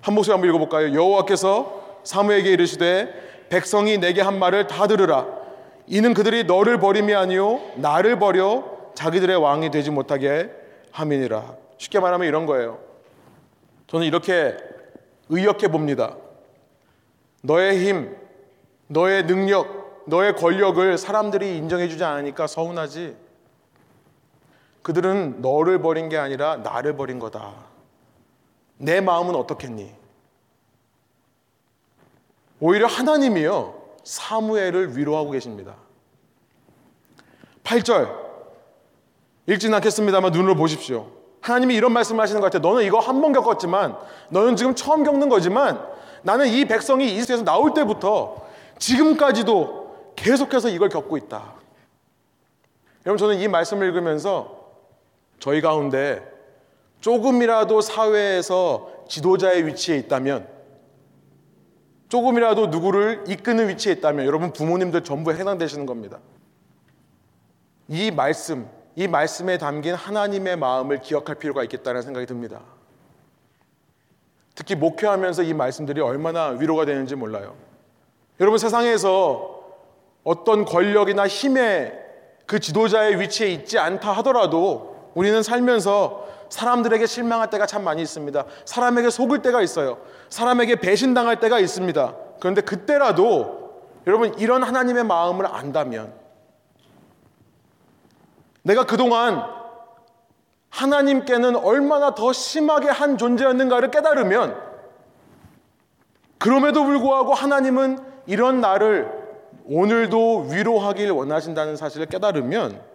한 목소리 한번 읽어볼까요? 여호와께서 사무엘에게 이르시되, 백성이 내게 한 말을 다 들으라. 이는 그들이 너를 버림이 아니오 나를 버려 자기들의 왕이 되지 못하게 함이니라. 쉽게 말하면 이런 거예요. 저는 이렇게 의역해 봅니다. 너의 힘, 너의 능력, 너의 권력을 사람들이 인정해주지 않으니까 서운하지. 그들은 너를 버린 게 아니라 나를 버린 거다. 내 마음은 어떻겠니? 오히려 하나님이요, 사무엘을 위로하고 계십니다. 팔 절, 읽진 않겠습니다만 눈으로 보십시오. 하나님이 이런 말씀을 하시는 것 같아요. 너는 이거 한 번 겪었지만, 너는 지금 처음 겪는 거지만, 나는 이 백성이 이집트에서 나올 때부터 지금까지도 계속해서 이걸 겪고 있다. 여러분, 저는 이 말씀을 읽으면서 저희 가운데 조금이라도 사회에서 지도자의 위치에 있다면, 조금이라도 누구를 이끄는 위치에 있다면, 여러분 부모님들 전부 해당되시는 겁니다. 이 말씀, 이 말씀에 담긴 하나님의 마음을 기억할 필요가 있겠다는 생각이 듭니다. 특히 목회하면서 이 말씀들이 얼마나 위로가 되는지 몰라요. 여러분, 세상에서 어떤 권력이나 힘의 그 지도자의 위치에 있지 않다 하더라도 우리는 살면서 사람들에게 실망할 때가 참 많이 있습니다. 사람에게 속을 때가 있어요. 사람에게 배신당할 때가 있습니다. 그런데 그때라도 여러분, 이런 하나님의 마음을 안다면, 내가 그동안 하나님께는 얼마나 더 심하게 한 존재였는가를 깨달으면, 그럼에도 불구하고 하나님은 이런 나를 오늘도 위로하길 원하신다는 사실을 깨달으면,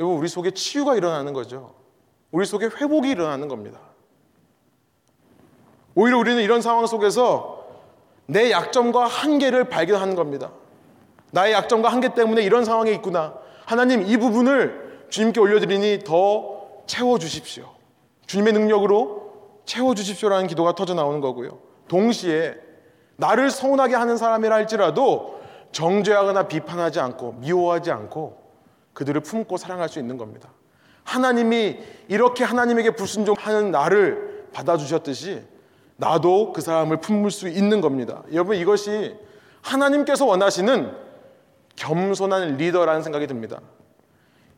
여러분, 우리 속에 치유가 일어나는 거죠. 우리 속에 회복이 일어나는 겁니다. 오히려 우리는 이런 상황 속에서 내 약점과 한계를 발견하는 겁니다. 나의 약점과 한계 때문에 이런 상황에 있구나. 하나님, 이 부분을 주님께 올려드리니 더 채워주십시오. 주님의 능력으로 채워주십시오라는 기도가 터져나오는 거고요. 동시에 나를 서운하게 하는 사람이라 할지라도 정죄하거나 비판하지 않고 미워하지 않고 그들을 품고 사랑할 수 있는 겁니다. 하나님이 이렇게 하나님에게 불순종하는 나를 받아주셨듯이 나도 그 사람을 품을 수 있는 겁니다. 여러분, 이것이 하나님께서 원하시는 겸손한 리더라는 생각이 듭니다.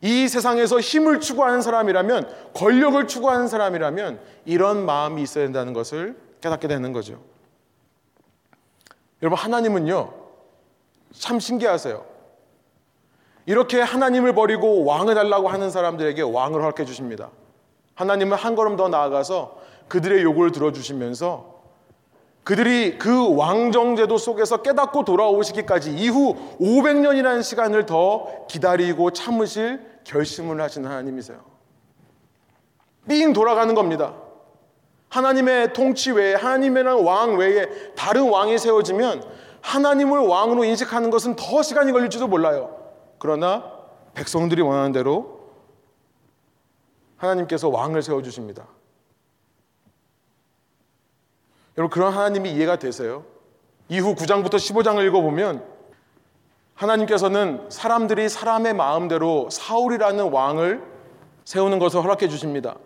이 세상에서 힘을 추구하는 사람이라면, 권력을 추구하는 사람이라면 이런 마음이 있어야 된다는 것을 깨닫게 되는 거죠. 여러분, 하나님은요, 참 신기하세요. 이렇게 하나님을 버리고 왕을 달라고 하는 사람들에게 왕을 허락해 주십니다. 하나님은 한 걸음 더 나아가서 그들의 요구를 들어주시면서 그들이 그 왕정제도 속에서 깨닫고 돌아오시기까지 이후 오백 년이라는 시간을 더 기다리고 참으실 결심을 하신 하나님이세요. 삥 돌아가는 겁니다. 하나님의 통치 외에, 하나님이라는 왕 외에 다른 왕이 세워지면 하나님을 왕으로 인식하는 것은 더 시간이 걸릴지도 몰라요. 그러나 백성들이 원하는 대로 하나님께서 왕을 세워주십니다. 여러분, 그런 하나님이 이해가 되세요? 이후 구 장부터 십오 장을 읽어보면 하나님께서는 사람들이 사람의 마음대로 사울이라는 왕을 세우는 것을 허락해 주십니다.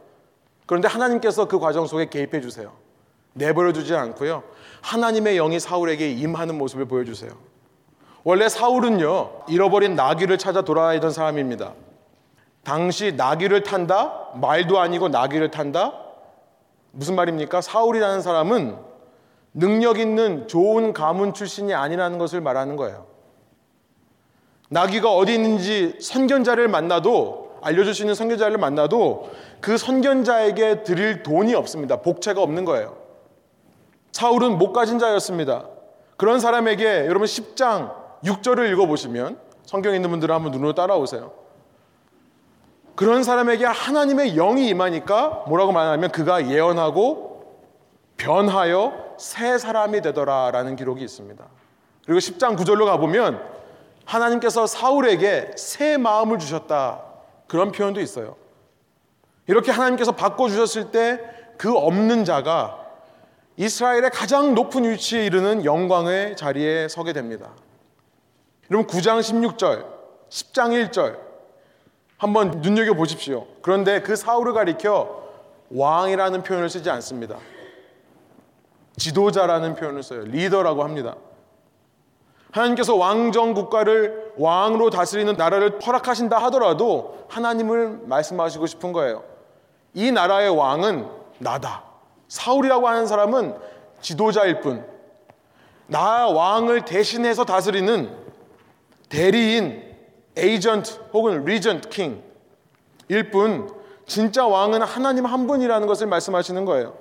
그런데 하나님께서 그 과정 속에 개입해 주세요. 내버려 두지 않고요, 하나님의 영이 사울에게 임하는 모습을 보여주세요. 원래 사울은요, 잃어버린 나귀를 찾아 돌아다니던 사람입니다. 당시 나귀를 탄다? 말도 아니고 나귀를 탄다? 무슨 말입니까? 사울이라는 사람은 능력 있는 좋은 가문 출신이 아니라는 것을 말하는 거예요. 나귀가 어디 있는지 선견자를 만나도, 알려줄 수 있는 선견자를 만나도 그 선견자에게 드릴 돈이 없습니다. 복채가 없는 거예요. 사울은 못 가진 자였습니다. 그런 사람에게 여러분 십 장 육 절을 읽어보시면, 성경에 있는 분들은 한번 눈으로 따라오세요. 그런 사람에게 하나님의 영이 임하니까 뭐라고 말하냐면, 그가 예언하고 변하여 새 사람이 되더라라는 기록이 있습니다. 그리고 십 장 구 절로 가보면 하나님께서 사울에게 새 마음을 주셨다, 그런 표현도 있어요. 이렇게 하나님께서 바꿔주셨을 때 그 없는 자가 이스라엘의 가장 높은 위치에 이르는 영광의 자리에 서게 됩니다. 여러분, 구 장 십육 절, 십 장 일 절 한번 눈여겨보십시오. 그런데 그 사울을 가리켜 왕이라는 표현을 쓰지 않습니다. 지도자라는 표현을 써요. 리더라고 합니다. 하나님께서 왕정 국가를 왕으로 다스리는 나라를 허락하신다 하더라도 하나님을 말씀하시고 싶은 거예요. 이 나라의 왕은 나다. 사울이라고 하는 사람은 지도자일 뿐, 나 왕을 대신해서 다스리는 대리인, 에이전트 혹은 리전트 킹일 뿐, 진짜 왕은 하나님 한 분이라는 것을 말씀하시는 거예요.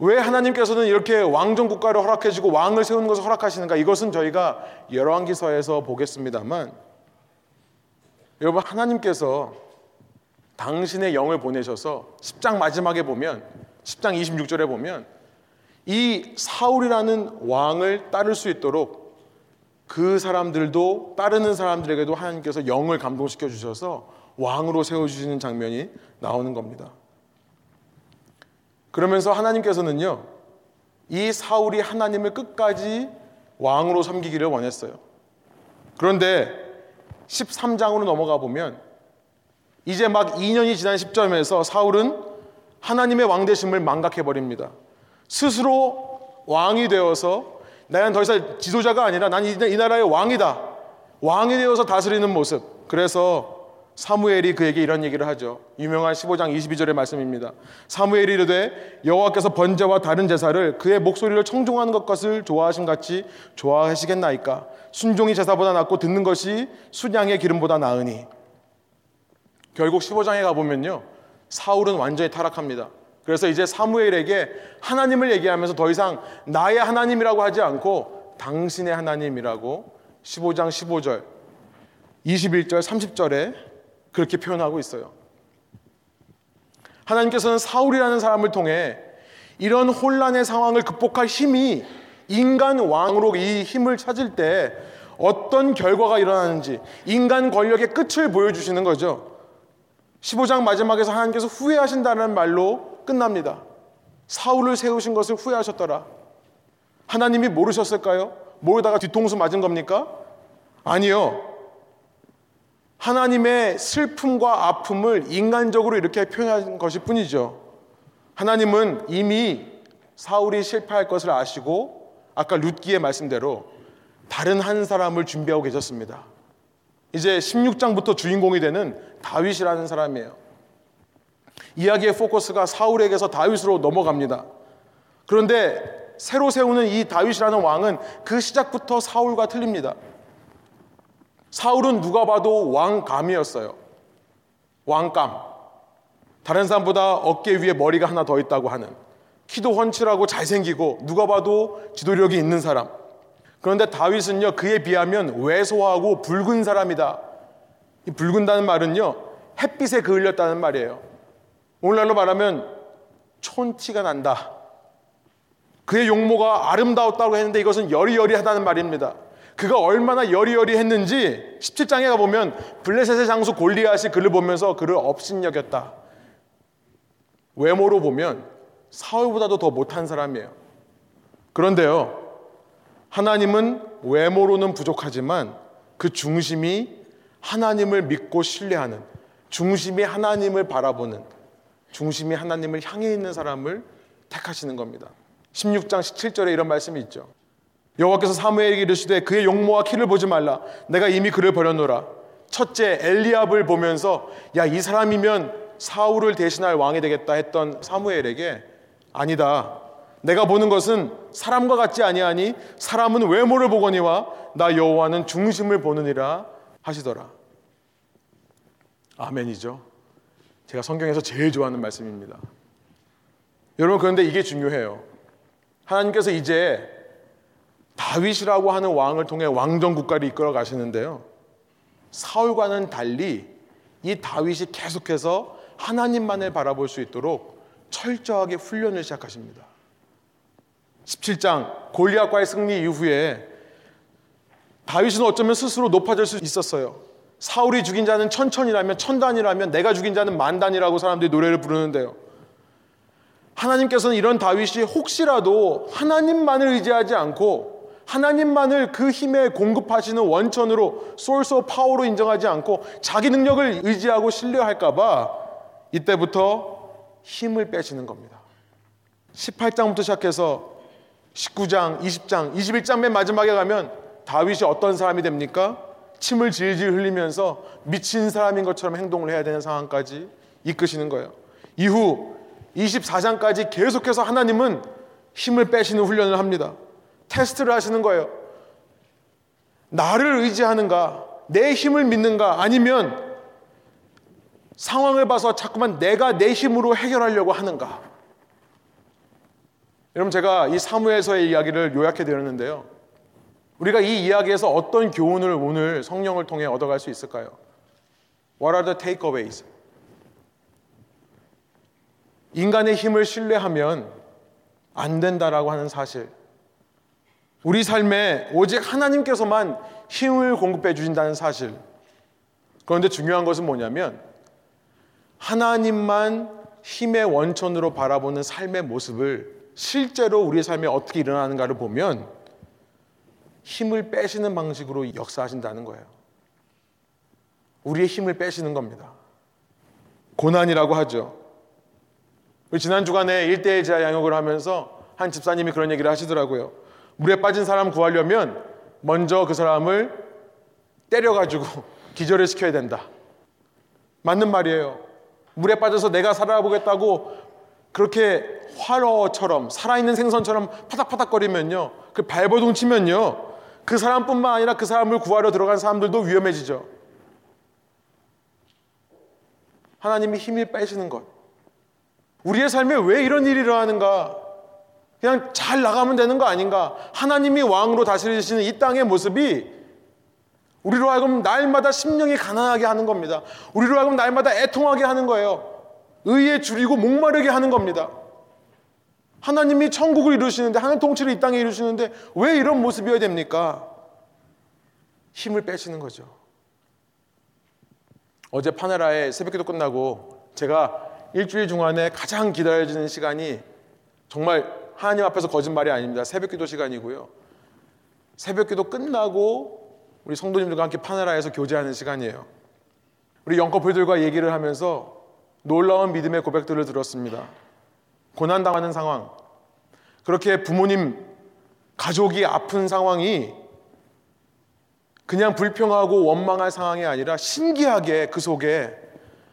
왜 하나님께서는 이렇게 왕정 국가를 허락해주고 왕을 세우는 것을 허락하시는가? 이것은 저희가 열왕기서에서 보겠습니다만, 여러분, 하나님께서 당신의 영을 보내셔서 십 장 마지막에 보면, 십 장 이십육 절에 보면, 이 사울이라는 왕을 따를 수 있도록 그 사람들도, 따르는 사람들에게도 하나님께서 영을 감동시켜 주셔서 왕으로 세워주시는 장면이 나오는 겁니다. 그러면서 하나님께서는요, 이 사울이 하나님을 끝까지 왕으로 섬기기를 원했어요. 그런데 십삼 장으로 넘어가 보면 이제 막 이 년이 지난 시점에서 사울은 하나님의 왕되심을 망각해버립니다. 스스로 왕이 되어서 나는 더 이상 지도자가 아니라 난 이 나라의 왕이다, 왕이 되어서 다스리는 모습. 그래서 사무엘이 그에게 이런 얘기를 하죠. 유명한 십오 장 이십이 절의 말씀입니다. 사무엘이 이르되 여호와께서 번제와 다른 제사를 그의 목소리를 청종하는 것을 좋아하심같이 좋아하시겠나이까? 순종이 제사보다 낫고 듣는 것이 순양의 기름보다 나으니. 결국 십오 장에 가보면요, 사울은 완전히 타락합니다. 그래서 이제 사무엘에게 하나님을 얘기하면서 더 이상 나의 하나님이라고 하지 않고 당신의 하나님이라고 십오 장 십오 절, 이십일 절, 삼십 절에 그렇게 표현하고 있어요. 하나님께서는 사울이라는 사람을 통해 이런 혼란의 상황을 극복할 힘이, 인간 왕으로 이 힘을 찾을 때 어떤 결과가 일어나는지, 인간 권력의 끝을 보여주시는 거죠. 십오 장 마지막에서 하나님께서 후회하신다는 말로 끝납니다. 사울을 세우신 것을 후회하셨더라. 하나님이 모르셨을까요? 모르다가 뒤통수 맞은 겁니까? 아니요. 하나님의 슬픔과 아픔을 인간적으로 이렇게 표현한 것일 뿐이죠. 하나님은 이미 사울이 실패할 것을 아시고 아까 룻기의 말씀대로 다른 한 사람을 준비하고 계셨습니다. 이제 십육 장부터 주인공이 되는 다윗이라는 사람이에요. 이야기의 포커스가 사울에게서 다윗으로 넘어갑니다. 그런데 새로 세우는 이 다윗이라는 왕은 그 시작부터 사울과 틀립니다. 사울은 누가 봐도 왕감이었어요. 왕감. 다른 사람보다 어깨 위에 머리가 하나 더 있다고 하는, 키도 훤칠하고 잘생기고 누가 봐도 지도력이 있는 사람. 그런데 다윗은요, 그에 비하면 왜소하고 붉은 사람이다. 이 붉은다는 말은요, 햇빛에 그을렸다는 말이에요. 오늘날로 말하면 촌티가 난다. 그의 용모가 아름다웠다고 했는데 이것은 여리여리하다는 말입니다. 그가 얼마나 여리여리했는지 십칠 장에 가보면 블레셋의 장수 골리앗이 그를 보면서 그를 업신여겼다. 외모로 보면 사울보다도 더 못한 사람이에요. 그런데요, 하나님은 외모로는 부족하지만 그 중심이 하나님을 믿고 신뢰하는, 중심이 하나님을 바라보는, 중심이 하나님을 향해 있는 사람을 택하시는 겁니다. 십육 장 십칠 절에 이런 말씀이 있죠. 여호와께서 사무엘에게 이르시되 그의 용모와 키를 보지 말라. 내가 이미 그를 버렸노라. 첫째 엘리압을 보면서 야, 이 사람이면 사울을 대신할 왕이 되겠다 했던 사무엘에게 아니다. 내가 보는 것은 사람과 같지 아니하니 사람은 외모를 보거니와 나 여호와는 중심을 보느니라 하시더라. 아멘이죠. 제가 성경에서 제일 좋아하는 말씀입니다. 여러분, 그런데 이게 중요해요. 하나님께서 이제 다윗이라고 하는 왕을 통해 왕정 국가를 이끌어 가시는데요, 사울과는 달리 이 다윗이 계속해서 하나님만을 바라볼 수 있도록 철저하게 훈련을 시작하십니다. 십칠 장 골리앗과의 승리 이후에 다윗은 어쩌면 스스로 높아질 수 있었어요. 사울이 죽인 자는 천천이라면, 천단이라면 내가 죽인 자는 만단이라고 사람들이 노래를 부르는데요, 하나님께서는 이런 다윗이 혹시라도 하나님만을 의지하지 않고 하나님만을 그 힘에 공급하시는 원천으로, 소스 오브 파워로 인정하지 않고 자기 능력을 의지하고 신뢰할까 봐 이때부터 힘을 빼시는 겁니다. 십팔 장부터 시작해서 십구 장, 이십 장, 이십일 장 맨 마지막에 가면 다윗이 어떤 사람이 됩니까? 침을 질질 흘리면서 미친 사람인 것처럼 행동을 해야 되는 상황까지 이끄시는 거예요. 이후 이십사 장까지 계속해서 하나님은 힘을 빼시는 훈련을 합니다. 테스트를 하시는 거예요. 나를 의지하는가, 내 힘을 믿는가, 아니면 상황을 봐서 자꾸만 내가 내 힘으로 해결하려고 하는가. 여러분, 제가 이 사무엘서의 이야기를 요약해드렸는데요, 우리가 이 이야기에서 어떤 교훈을 오늘 성령을 통해 얻어갈 수 있을까요? What are the takeaways? 인간의 힘을 신뢰하면 안 된다라고 하는 사실, 우리 삶에 오직 하나님께서만 힘을 공급해 주신다는 사실. 그런데 중요한 것은 뭐냐면 하나님만 힘의 원천으로 바라보는 삶의 모습을 실제로 우리 삶에 어떻게 일어나는가를 보면 힘을 빼시는 방식으로 역사하신다는 거예요. 우리의 힘을 빼시는 겁니다. 고난이라고 하죠. 지난 주간에 일대일 재화 양육을 하면서 한 집사님이 그런 얘기를 하시더라고요. 물에 빠진 사람 구하려면 먼저 그 사람을 때려가지고 기절을 시켜야 된다. 맞는 말이에요. 물에 빠져서 내가 살아보겠다고 그렇게 활어처럼, 살아있는 생선처럼 파닥파닥거리면요, 그 발버둥 치면요, 그 사람뿐만 아니라 그 사람을 구하러 들어간 사람들도 위험해지죠. 하나님이 힘을 빼시는 것. 우리의 삶에 왜 이런 일이 일어나는가? 그냥 잘 나가면 되는 거 아닌가? 하나님이 왕으로 다스리시는 이 땅의 모습이 우리로 하여금 날마다 심령이 가난하게 하는 겁니다. 우리로 하여금 날마다 애통하게 하는 거예요. 의에 줄이고 목마르게 하는 겁니다. 하나님이 천국을 이루시는데, 하나님 통치를 이 땅에 이루시는데 왜 이런 모습이어야 됩니까? 힘을 빼시는 거죠. 어제 파네라에 새벽기도 끝나고 제가 일주일 중간에 가장 기다려지는 시간이, 정말 하나님 앞에서 거짓말이 아닙니다, 새벽기도 시간이고요, 새벽기도 끝나고 우리 성도님들과 함께 파네라에서 교제하는 시간이에요. 우리 영커플들과 얘기를 하면서 놀라운 믿음의 고백들을 들었습니다. 고난당하는 상황, 그렇게 부모님, 가족이 아픈 상황이 그냥 불평하고 원망할 상황이 아니라 신기하게 그 속에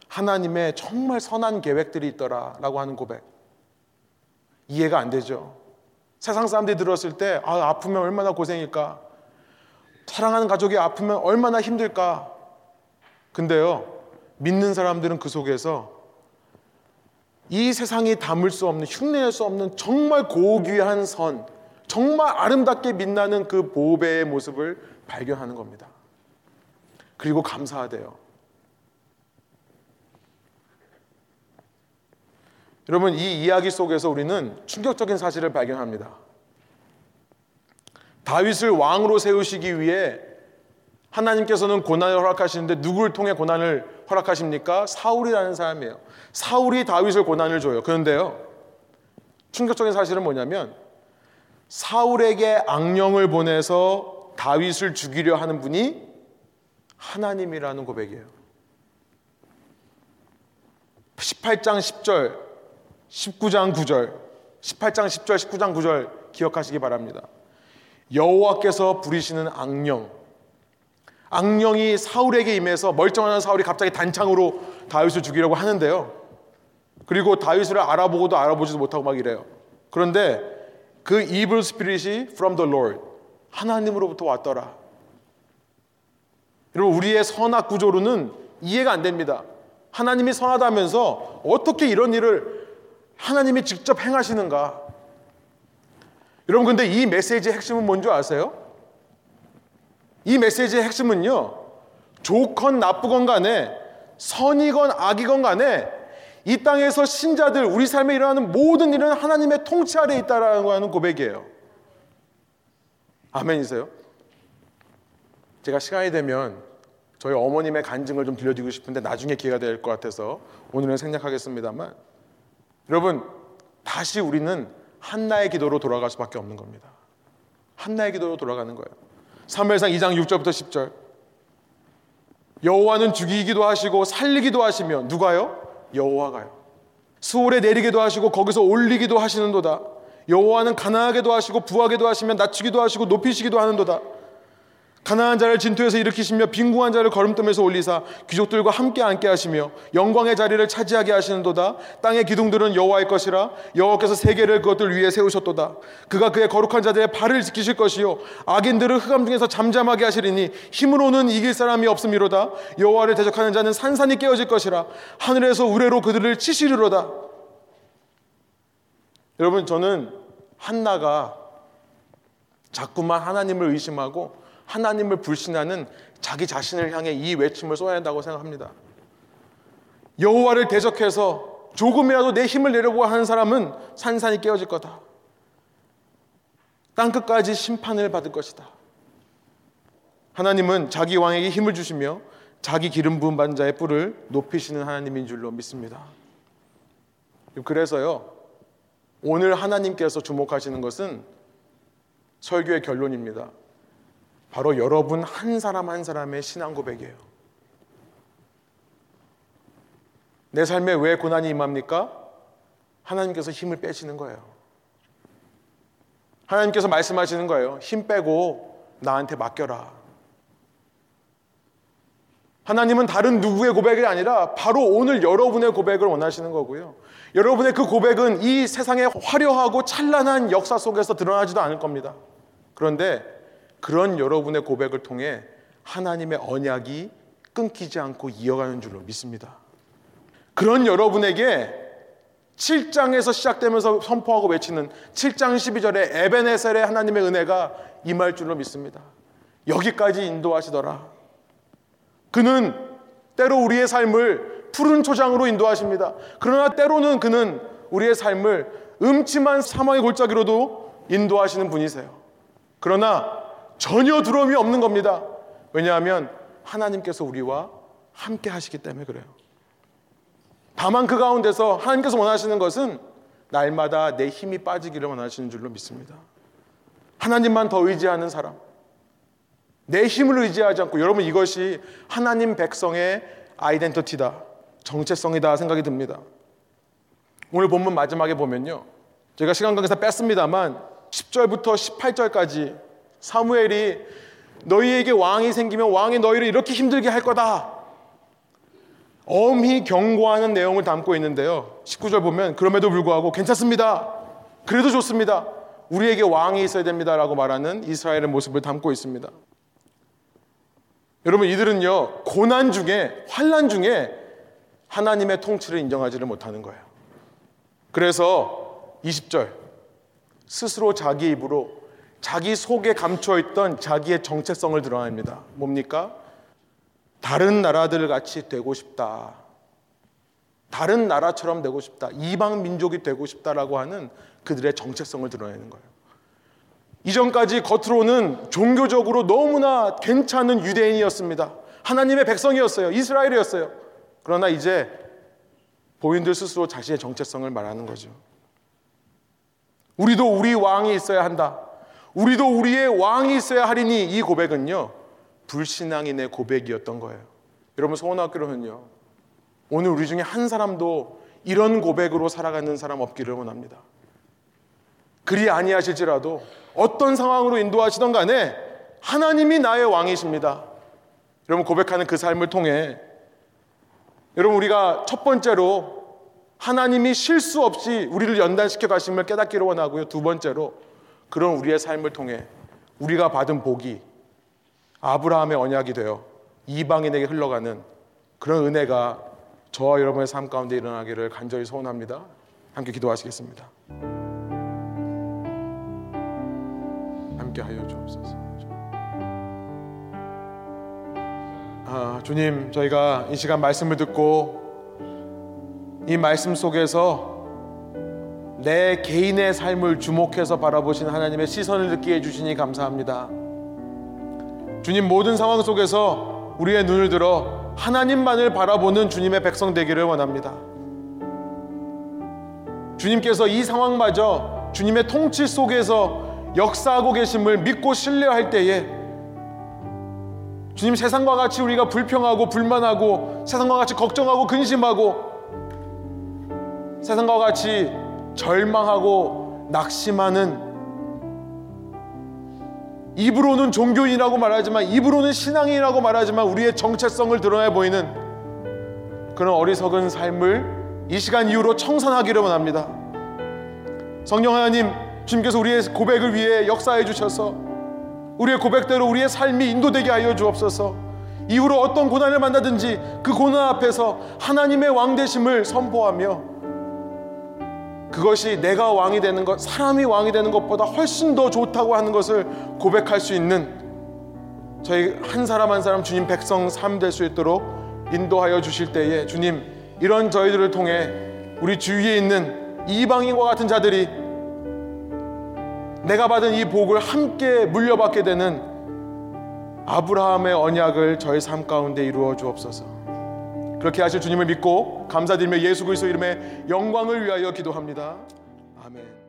하나님의 정말 선한 계획들이 있더라라고 하는 고백. 이해가 안 되죠. 세상 사람들이 들었을 때, 아, 아프면 얼마나 고생일까, 사랑하는 가족이 아프면 얼마나 힘들까. 근데요, 믿는 사람들은 그 속에서 이 세상이 담을 수 없는, 흉내낼 수 없는 정말 고귀한 선, 정말 아름답게 빛나는 그 보배의 모습을 발견하는 겁니다. 그리고 감사하대요. 여러분, 이 이야기 속에서 우리는 충격적인 사실을 발견합니다. 다윗을 왕으로 세우시기 위해 하나님께서는 고난을 허락하시는데 누구를 통해 고난을 허락하십니까? 사울이라는 사람이에요. 사울이 다윗을 고난을 줘요. 그런데요, 충격적인 사실은 뭐냐면 사울에게 악령을 보내서 다윗을 죽이려 하는 분이 하나님이라는 고백이에요. 십팔 장 십 절, 십구 장 구 절, 십팔 장 십 절, 십구 장 구 절 기억하시기 바랍니다. 여호와께서 부리시는 악령, 악령이 사울에게 임해서 멀쩡한 사울이 갑자기 단창으로 다윗을 죽이려고 하는데요, 그리고 다윗을 알아보고도 알아보지도 못하고 막 이래요. 그런데 그 evil spirit이 from the Lord, 하나님으로부터 왔더라. 여러분, 우리의 선악 구조로는 이해가 안 됩니다. 하나님이 선하다면서 어떻게 이런 일을 하나님이 직접 행하시는가? 여러분, 근데 이 메시지의 핵심은 뭔지 아세요? 이 메시지의 핵심은요, 좋건 나쁘건 간에, 선이건 악이건 간에 이 땅에서 신자들, 우리 삶에 일어나는 모든 일은 하나님의 통치 아래에 있다라는 고백이에요. 아멘이세요? 제가 시간이 되면 저희 어머님의 간증을 좀 들려드리고 싶은데 나중에 기회가 될 것 같아서 오늘은 생략하겠습니다만, 여러분, 다시 우리는 한나의 기도로 돌아갈 수밖에 없는 겁니다. 한나의 기도로 돌아가는 거예요. 사무엘상 이 장 육 절부터 십 절. 여호와는 죽이기도 하시고 살리기도 하시며, 누가요? 여호와가요. 수월에 내리기도 하시고 거기서 올리기도 하시는도다. 여호와는 가난하게도 하시고 부하게도 하시며 낮추기도 하시고 높이시기도 하는도다. 가난한 자를 진토에서 일으키시며 빈궁한 자를 거름뜸에서 올리사 귀족들과 함께 앉게 하시며 영광의 자리를 차지하게 하시는도다. 땅의 기둥들은 여호와의 것이라. 여호와께서 세계를 그것들 위에 세우셨도다. 그가 그의 거룩한 자들의 발을 지키실 것이요 악인들을 흑암 중에서 잠잠하게 하시리니 힘으로는 이길 사람이 없음이로다. 여호와를 대적하는 자는 산산이 깨어질 것이라. 하늘에서 우레로 그들을 치시리로다. 여러분, 저는 한나가 자꾸만 하나님을 의심하고 하나님을 불신하는 자기 자신을 향해 이 외침을 쏘아야 한다고 생각합니다. 여호와를 대적해서 조금이라도 내 힘을 내려고 하는 사람은 산산이 깨어질 거다. 땅끝까지 심판을 받을 것이다. 하나님은 자기 왕에게 힘을 주시며 자기 기름 부은 받은 자의 뿔을 높이시는 하나님인 줄로 믿습니다. 그래서요, 오늘 하나님께서 주목하시는 것은 설교의 결론입니다. 바로 여러분 한 사람 한 사람의 신앙 고백이에요. 내 삶에 왜 고난이 임합니까? 하나님께서 힘을 빼시는 거예요. 하나님께서 말씀하시는 거예요. 힘 빼고 나한테 맡겨라. 하나님은 다른 누구의 고백이 아니라 바로 오늘 여러분의 고백을 원하시는 거고요. 여러분의 그 고백은 이 세상의 화려하고 찬란한 역사 속에서 드러나지도 않을 겁니다. 그런데 그런 여러분의 고백을 통해 하나님의 언약이 끊기지 않고 이어가는 줄로 믿습니다. 그런 여러분에게 칠 장에서 시작되면서 선포하고 외치는 칠 장 십이 절에 에베네셀의 하나님의 은혜가 임할 줄로 믿습니다. 여기까지 인도하시더라. 그는 때로 우리의 삶을 푸른 초장으로 인도하십니다. 그러나 때로는 그는 우리의 삶을 음침한 사망의 골짜기로도 인도하시는 분이세요. 그러나 전혀 두려움이 없는 겁니다. 왜냐하면 하나님께서 우리와 함께 하시기 때문에 그래요. 다만 그 가운데서 하나님께서 원하시는 것은 날마다 내 힘이 빠지기를 원하시는 줄로 믿습니다. 하나님만 더 의지하는 사람, 내 힘을 의지하지 않고, 여러분, 이것이 하나님 백성의 아이덴티티다, 정체성이다 생각이 듭니다. 오늘 본문 마지막에 보면요, 제가 시간 관계상 뺐습니다만 십 절부터 십팔 절까지 사무엘이 너희에게 왕이 생기면 왕이 너희를 이렇게 힘들게 할 거다, 엄히 경고하는 내용을 담고 있는데요, 십구 절 보면 그럼에도 불구하고 괜찮습니다, 그래도 좋습니다, 우리에게 왕이 있어야 됩니다 라고 말하는 이스라엘의 모습을 담고 있습니다. 여러분, 이들은요 고난 중에, 환난 중에 하나님의 통치를 인정하지를 못하는 거예요. 그래서 이십 절, 스스로 자기 입으로 자기 속에 감춰있던 자기의 정체성을 드러냅니다. 뭡니까? 다른 나라들 같이 되고 싶다, 다른 나라처럼 되고 싶다, 이방 민족이 되고 싶다라고 하는 그들의 정체성을 드러내는 거예요. 이전까지 겉으로는 종교적으로 너무나 괜찮은 유대인이었습니다. 하나님의 백성이었어요. 이스라엘이었어요. 그러나 이제 본인들 스스로 자신의 정체성을 말하는 거죠. 우리도 우리 왕이 있어야 한다, 우리도 우리의 왕이 있어야 하리니, 이 고백은요 불신앙인의 고백이었던 거예요. 여러분, 소원학교로는요 오늘 우리 중에 한 사람도 이런 고백으로 살아가는 사람 없기를 원합니다. 그리 아니하실지라도 어떤 상황으로 인도하시던 간에 하나님이 나의 왕이십니다. 여러분, 고백하는 그 삶을 통해 여러분, 우리가 첫 번째로 하나님이 실수 없이 우리를 연단시켜 가심을 깨닫기를 원하고요, 두 번째로 그런 우리의 삶을 통해 우리가 받은 복이 아브라함의 언약이 되어 이방인에게 흘러가는 그런 은혜가 저와 여러분의 삶 가운데 일어나기를 간절히 소원합니다. 함께 기도하시겠습니다. 함께 하여 주옵소서. 아, 주님, 저희가 이 시간 말씀을 듣고 이 말씀 속에서 내 개인의 삶을 주목해서 바라보신 하나님의 시선을 느끼게 해주시니 감사합니다. 주님, 모든 상황 속에서 우리의 눈을 들어 하나님만을 바라보는 주님의 백성 되기를 원합니다. 주님께서 이 상황마저 주님의 통치 속에서 역사하고 계심을 믿고 신뢰할 때에, 주님, 세상과 같이 우리가 불평하고 불만하고 세상과 같이 걱정하고 근심하고 세상과 같이 절망하고 낙심하는, 입으로는 종교인이라고 말하지만 입으로는 신앙인이라고 말하지만 우리의 정체성을 드러내 보이는 그런 어리석은 삶을 이 시간 이후로 청산하기를 원합니다. 성령 하나님, 주님께서 우리의 고백을 위해 역사해 주셔서 우리의 고백대로 우리의 삶이 인도되게 하여 주옵소서. 이후로 어떤 고난을 만나든지 그 고난 앞에서 하나님의 왕 되심을 선포하며, 그것이 내가 왕이 되는 것, 사람이 왕이 되는 것보다 훨씬 더 좋다고 하는 것을 고백할 수 있는 저희 한 사람 한 사람 주님 백성 삶 될 수 있도록 인도하여 주실 때에, 주님, 이런 저희들을 통해 우리 주위에 있는 이방인과 같은 자들이 내가 받은 이 복을 함께 물려받게 되는 아브라함의 언약을 저희 삶 가운데 이루어 주옵소서. 그렇게 하실 주님을 믿고 감사드리며 예수 그리스도 이름의 영광을 위하여 기도합니다. 아멘.